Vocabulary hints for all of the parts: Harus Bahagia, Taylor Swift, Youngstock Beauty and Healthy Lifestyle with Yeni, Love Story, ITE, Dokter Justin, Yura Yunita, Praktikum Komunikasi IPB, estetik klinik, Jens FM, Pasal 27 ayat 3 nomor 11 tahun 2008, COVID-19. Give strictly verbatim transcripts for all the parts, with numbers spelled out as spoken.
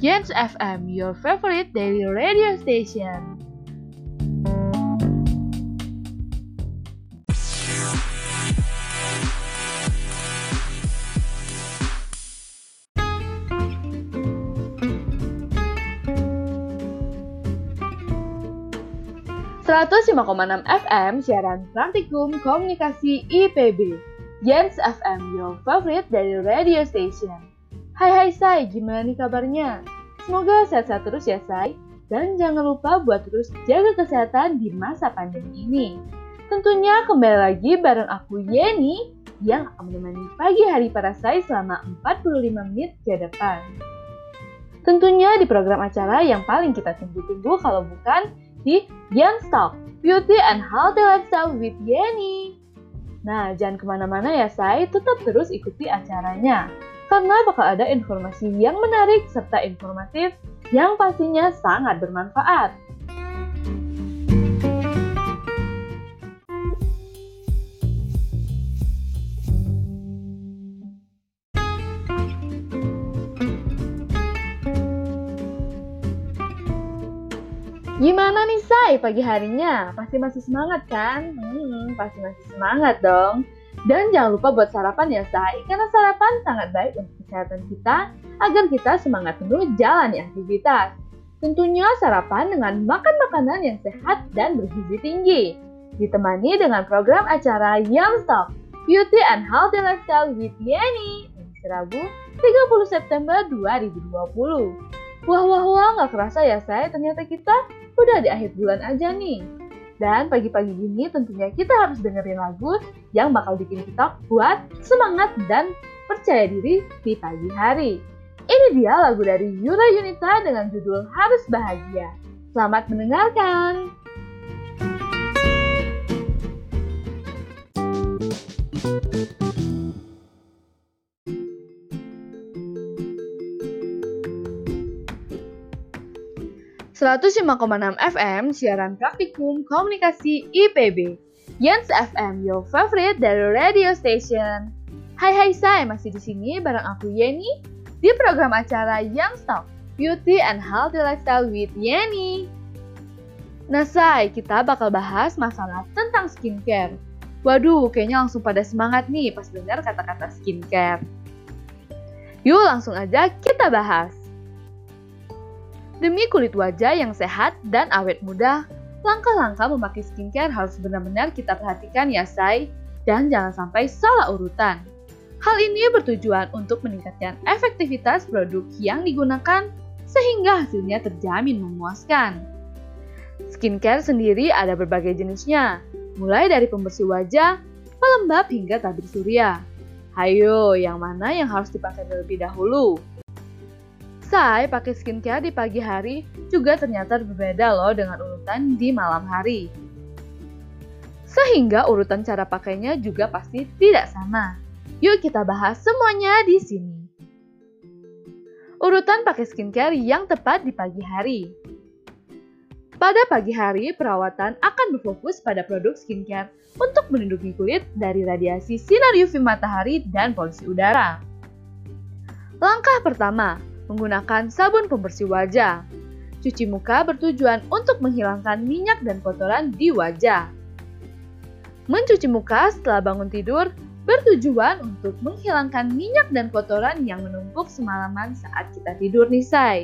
Jens F M, your favorite daily radio station. seratus lima koma enam F M, siaran Praktikum Komunikasi I P B. Jens F M, your favorite daily radio station. Hai hai Sai, gimana nih kabarnya? Semoga sehat-sehat terus ya Sai, dan jangan lupa buat terus jaga kesehatan di masa pandemi ini. Tentunya kembali lagi bareng aku Yeni, yang akan menemani pagi hari para Sai selama empat puluh lima menit ke depan. Tentunya di program acara yang paling kita tunggu-tunggu kalau bukan di Youngstock Beauty and Healthy Lifestyle with Yeni. Nah, jangan kemana-mana ya Sai, tetap terus ikuti acaranya, karena bakal ada informasi yang menarik serta informatif yang pastinya sangat bermanfaat. Gimana nih Sai pagi harinya? Pasti masih semangat kan? Hmm, pasti masih semangat dong. Dan jangan lupa buat sarapan ya Sai, karena sarapan sangat baik untuk kesehatan kita agar kita semangat penuh jalani aktivitas. Tentunya sarapan dengan makan makanan yang sehat dan bergizi tinggi, ditemani dengan program acara Youngstock Beauty and Healthy Lifestyle with Yeni, Rabu tiga puluh September dua ribu dua puluh. Wah wah wah, gak kerasa ya Sai, ternyata kita udah di akhir bulan aja nih. Dan pagi-pagi gini tentunya kita harus dengerin lagu yang bakal bikin kita kuat, semangat, dan percaya diri di pagi hari. Ini dia lagu dari Yura Yunita dengan judul Harus Bahagia. Selamat mendengarkan. seratus lima koma enam F M, siaran Praktikum Komunikasi I P B. Jens F M, your favorite dari radio station. Hai hai Sai, masih di sini bareng aku Yeni di program acara Youngstock Beauty and Healthy Lifestyle with Yeni. Nah Sai, kita bakal bahas masalah tentang skincare. Waduh, kayaknya langsung pada semangat nih pas dengar kata-kata skincare. Yuk langsung aja kita bahas. Demi kulit wajah yang sehat dan awet muda, langkah-langkah memakai skincare harus benar-benar kita perhatikan ya Sai, dan jangan sampai salah urutan. Hal ini bertujuan untuk meningkatkan efektivitas produk yang digunakan sehingga hasilnya terjamin memuaskan. Skincare sendiri ada berbagai jenisnya, mulai dari pembersih wajah, pelembab hingga tabir surya. Hayo, yang mana yang harus dipakai terlebih dahulu? Sai, pakai skincare di pagi hari juga ternyata berbeda loh dengan urutan di malam hari. Sehingga urutan cara pakainya juga pasti tidak sama. Yuk kita bahas semuanya di sini. Urutan pakai skincare yang tepat di pagi hari. Pada pagi hari, perawatan akan berfokus pada produk skincare untuk melindungi kulit dari radiasi sinar U V matahari dan polusi udara. Langkah pertama, menggunakan sabun pembersih wajah. Cuci muka bertujuan untuk menghilangkan minyak dan kotoran di wajah. Mencuci muka setelah bangun tidur bertujuan untuk menghilangkan minyak dan kotoran yang menumpuk semalaman saat kita tidur nih Sai.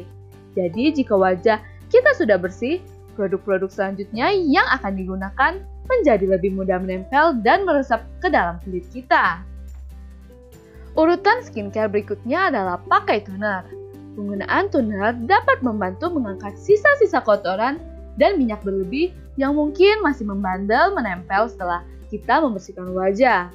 Jadi jika wajah kita sudah bersih, produk-produk selanjutnya yang akan digunakan menjadi lebih mudah menempel dan meresap ke dalam kulit kita. Urutan skincare berikutnya adalah pakai toner. Penggunaan toner dapat membantu mengangkat sisa-sisa kotoran dan minyak berlebih yang mungkin masih membandel menempel setelah kita membersihkan wajah.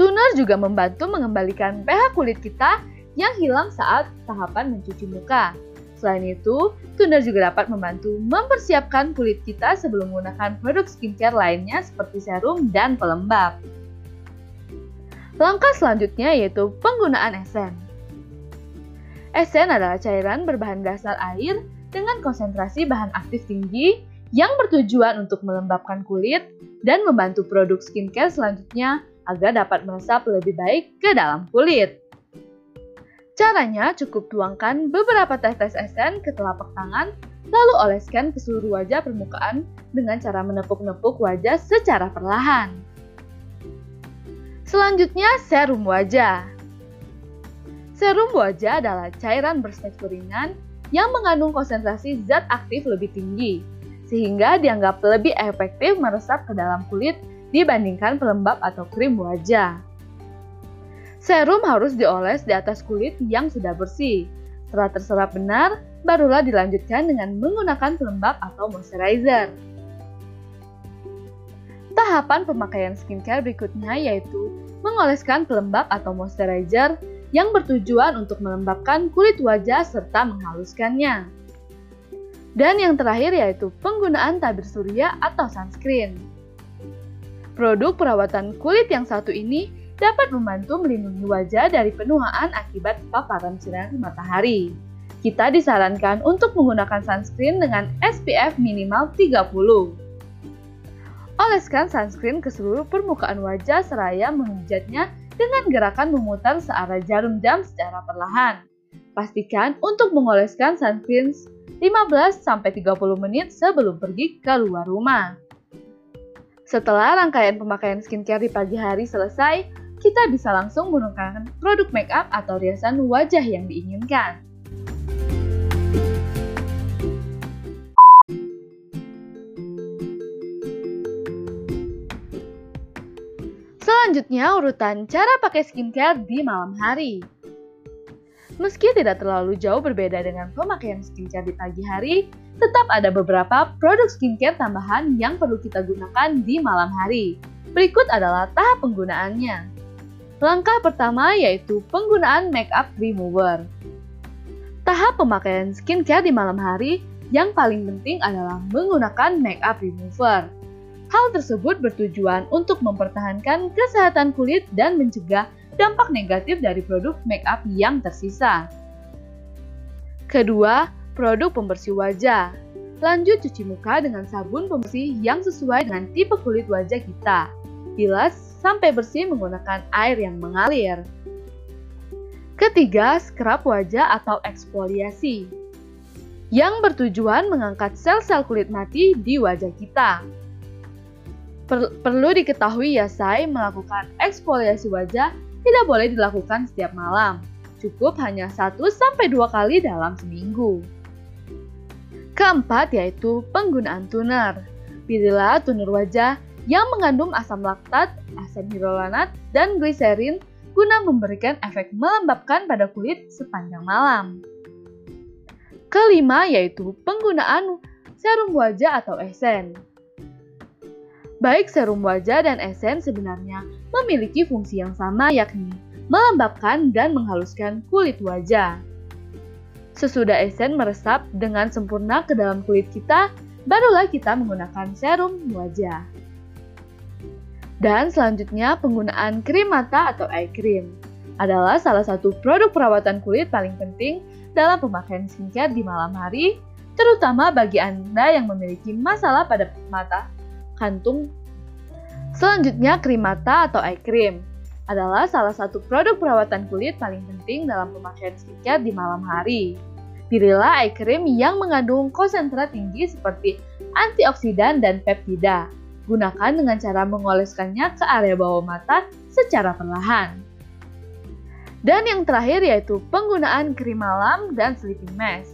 Toner juga membantu mengembalikan pH kulit kita yang hilang saat tahapan mencuci muka. Selain itu, toner juga dapat membantu mempersiapkan kulit kita sebelum menggunakan produk skincare lainnya seperti serum dan pelembab. Langkah selanjutnya yaitu penggunaan esen. Esen adalah cairan berbahan dasar air dengan konsentrasi bahan aktif tinggi yang bertujuan untuk melembabkan kulit dan membantu produk skincare selanjutnya agar dapat meresap lebih baik ke dalam kulit. Caranya cukup tuangkan beberapa tetes esen ke telapak tangan, lalu oleskan ke seluruh wajah permukaan dengan cara menepuk-nepuk wajah secara perlahan. Selanjutnya, serum wajah. Serum wajah adalah cairan bertekstur ringan yang mengandung konsentrasi zat aktif lebih tinggi, sehingga dianggap lebih efektif meresap ke dalam kulit dibandingkan pelembab atau krim wajah. Serum harus dioles di atas kulit yang sudah bersih. Setelah terserap benar, barulah dilanjutkan dengan menggunakan pelembab atau moisturizer. Tahapan pemakaian skincare berikutnya yaitu mengoleskan pelembab atau moisturizer yang bertujuan untuk melembabkan kulit wajah serta menghaluskannya. Dan yang terakhir yaitu penggunaan tabir surya atau sunscreen. Produk perawatan kulit yang satu ini dapat membantu melindungi wajah dari penuaan akibat paparan sinar matahari. Kita disarankan untuk menggunakan sunscreen dengan S P F minimal tiga puluh. Oleskan sunscreen ke seluruh permukaan wajah seraya menghujatnya dengan gerakan memutar searah jarum jam secara perlahan. Pastikan untuk mengoleskan sunscreen lima belas sampai tiga puluh menit sebelum pergi keluar rumah. Setelah rangkaian pemakaian skincare di pagi hari selesai, kita bisa langsung menggunakan produk make up atau riasan wajah yang diinginkan. Selanjutnya, urutan cara pakai skincare di malam hari. Meski tidak terlalu jauh berbeda dengan pemakaian skincare di pagi hari, tetap ada beberapa produk skincare tambahan yang perlu kita gunakan di malam hari. Berikut adalah tahap penggunaannya. Langkah pertama yaitu penggunaan makeup remover. Tahap pemakaian skincare di malam hari yang paling penting adalah menggunakan makeup remover. Hal tersebut bertujuan untuk mempertahankan kesehatan kulit dan mencegah dampak negatif dari produk makeup yang tersisa. Kedua, produk pembersih wajah. Lanjut cuci muka dengan sabun pembersih yang sesuai dengan tipe kulit wajah kita. Bilas sampai bersih menggunakan air yang mengalir. Ketiga, scrub wajah atau eksfoliasi, yang bertujuan mengangkat sel-sel kulit mati di wajah kita. Per- perlu diketahui ya say, melakukan eksfoliasi wajah tidak boleh dilakukan setiap malam. Cukup hanya satu sampai dua kali dalam seminggu. Keempat yaitu penggunaan toner. Pilihlah toner wajah yang mengandung asam laktat, asam hyaluronat, dan gliserin guna memberikan efek melembabkan pada kulit sepanjang malam. Kelima yaitu penggunaan serum wajah atau esen. Baik serum wajah dan esen sebenarnya memiliki fungsi yang sama, yakni melembabkan dan menghaluskan kulit wajah. Sesudah esen meresap dengan sempurna ke dalam kulit kita, barulah kita menggunakan serum wajah. Dan selanjutnya, penggunaan krim mata atau eye cream adalah salah satu produk perawatan kulit paling penting dalam pemakaian skincare di malam hari, terutama bagi Anda yang memiliki masalah pada mata, kantung. Selanjutnya, krim mata atau eye cream adalah salah satu produk perawatan kulit paling penting dalam pemakaian skincare di malam hari. Pilihlah eye cream yang mengandung konsentrat tinggi seperti antioksidan dan peptida. Gunakan dengan cara mengoleskannya ke area bawah mata secara perlahan. Dan yang terakhir yaitu penggunaan krim malam dan sleeping mask.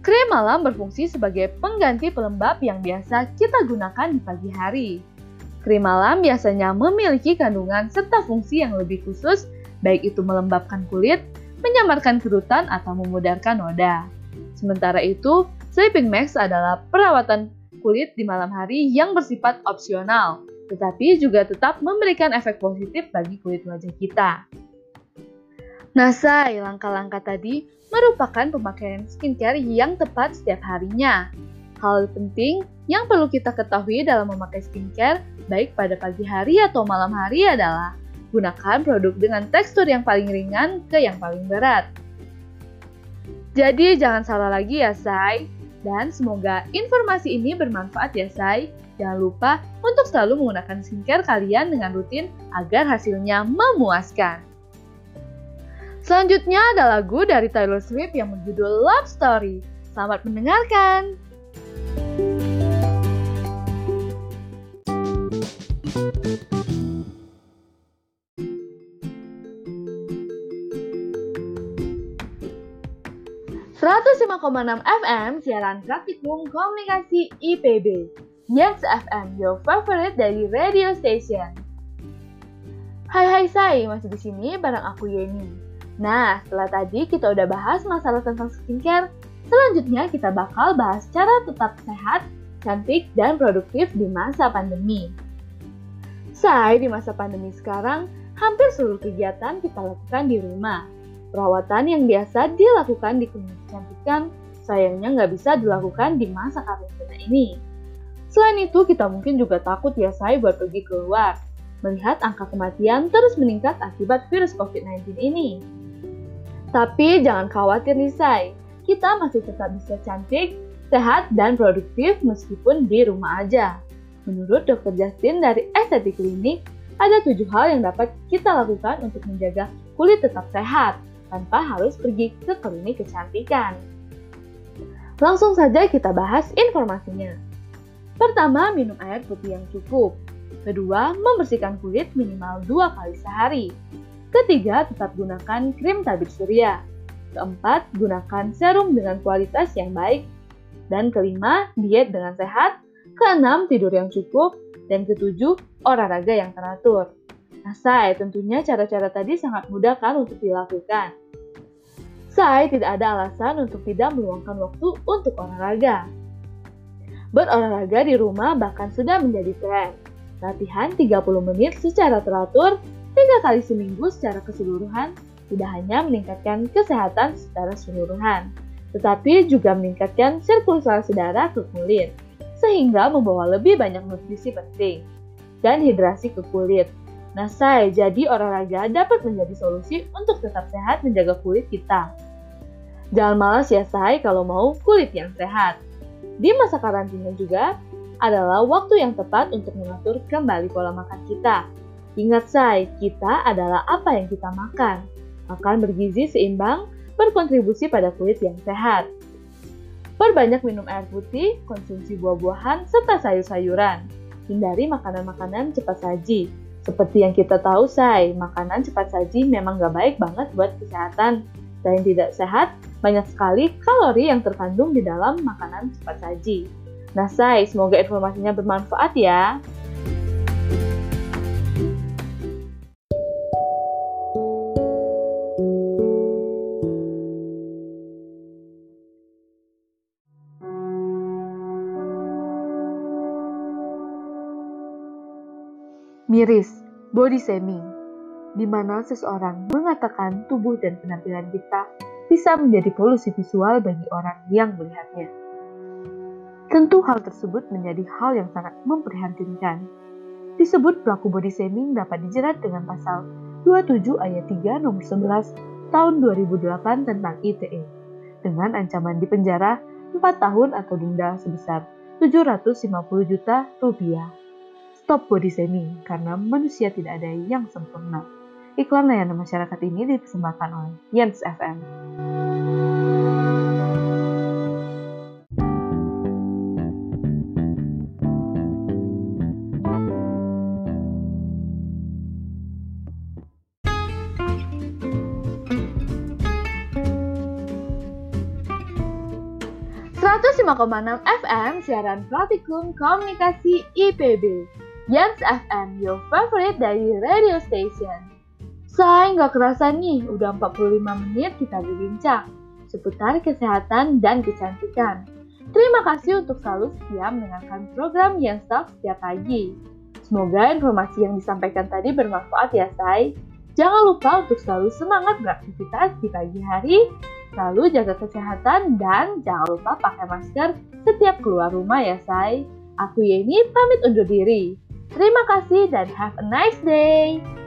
Krim malam berfungsi sebagai pengganti pelembab yang biasa kita gunakan di pagi hari. Krim malam biasanya memiliki kandungan serta fungsi yang lebih khusus, baik itu melembabkan kulit, menyamarkan kerutan, atau memudarkan noda. Sementara itu, sleeping mask adalah perawatan kulit di malam hari yang bersifat opsional, tetapi juga tetap memberikan efek positif bagi kulit wajah kita. Nah say, langkah-langkah tadi merupakan pemakaian skincare yang tepat setiap harinya. Hal penting yang perlu kita ketahui dalam memakai skincare baik pada pagi hari atau malam hari adalah gunakan produk dengan tekstur yang paling ringan ke yang paling berat. Jadi jangan salah lagi ya say. Dan semoga informasi ini bermanfaat ya say. Jangan lupa untuk selalu menggunakan skincare kalian dengan rutin agar hasilnya memuaskan. Selanjutnya ada lagu dari Taylor Swift yang berjudul Love Story. Selamat mendengarkan. seratus lima koma enam F M, siaran Praktikum Komunikasi I P B. Jens F M, your favorite dari radio station. Hai hai say, masih di sini bareng aku Yeni. Nah, setelah tadi kita udah bahas masalah tentang skincare, selanjutnya kita bakal bahas cara tetap sehat, cantik, dan produktif di masa pandemi. Say, di masa pandemi sekarang, hampir seluruh kegiatan kita lakukan di rumah. Perawatan yang biasa dilakukan di klinik kecantikan, sayangnya nggak bisa dilakukan di masa karantina ini. Selain itu, kita mungkin juga takut ya, say, buat pergi keluar, melihat angka kematian terus meningkat akibat virus covid sembilan belas ini. Tapi jangan khawatir nih say, kita masih tetap bisa cantik, sehat, dan produktif meskipun di rumah aja. Menurut Dokter Justin dari Estetik Klinik, ada tujuh hal yang dapat kita lakukan untuk menjaga kulit tetap sehat, tanpa harus pergi ke klinik kecantikan. Langsung saja kita bahas informasinya. Pertama, minum air putih yang cukup. Kedua, membersihkan kulit minimal dua kali sehari. Ketiga, tetap gunakan krim tabir surya. Keempat, gunakan serum dengan kualitas yang baik. Dan kelima, diet dengan sehat. Keenam, tidur yang cukup. Dan ketujuh, olahraga yang teratur. Nah, say, tentunya cara-cara tadi sangat mudah kan untuk dilakukan. Say, tidak ada alasan untuk tidak meluangkan waktu untuk olahraga. Berolahraga di rumah bahkan sudah menjadi tren. Latihan tiga puluh menit secara teratur tiga kali seminggu secara keseluruhan tidak hanya meningkatkan kesehatan secara keseluruhan, tetapi juga meningkatkan sirkulasi darah ke kulit, sehingga membawa lebih banyak nutrisi penting dan hidrasi ke kulit. Nah, say, jadi olahraga dapat menjadi solusi untuk tetap sehat menjaga kulit kita. Jangan malas ya, say, kalau mau kulit yang sehat. Di masa karantina juga adalah waktu yang tepat untuk mengatur kembali pola makan kita. Ingat, say, kita adalah apa yang kita makan. Makan bergizi seimbang, berkontribusi pada kulit yang sehat. Perbanyak minum air putih, konsumsi buah-buahan, serta sayur-sayuran. Hindari makanan-makanan cepat saji. Seperti yang kita tahu, say, makanan cepat saji memang gak baik banget buat kesehatan. Selain tidak sehat, banyak sekali kalori yang terkandung di dalam makanan cepat saji. Nah, say, semoga informasinya bermanfaat ya. Miris, body shaming, di mana seseorang mengatakan tubuh dan penampilan kita bisa menjadi polusi visual bagi orang yang melihatnya. Tentu hal tersebut menjadi hal yang sangat memprihatinkan. Disebut pelaku body shaming dapat dijerat dengan pasal dua puluh tujuh ayat tiga nomor sebelas tahun dua ribu delapan tentang I T E dengan ancaman dipenjara empat tahun atau denda sebesar tujuh ratus lima puluh juta rupiah. Stop body shaming, karena manusia tidak ada yang sempurna. Iklan layanan masyarakat ini dipersembahkan oleh Jens F M. seratus lima koma enam F M, siaran Praktikum Komunikasi I P B. Jens F M, your favorite dari radio station. Say, nggak kerasa nih, udah empat puluh lima menit kita berbincang seputar kesehatan dan kecantikan. Terima kasih untuk selalu setia mendengarkan program Youngstock setiap pagi. Semoga informasi yang disampaikan tadi bermanfaat ya, say. Jangan lupa untuk selalu semangat beraktivitas di pagi hari, selalu jaga kesehatan, dan jangan lupa pakai masker setiap keluar rumah ya, say. Aku Yeni pamit undur diri. Terima kasih dan have a nice day.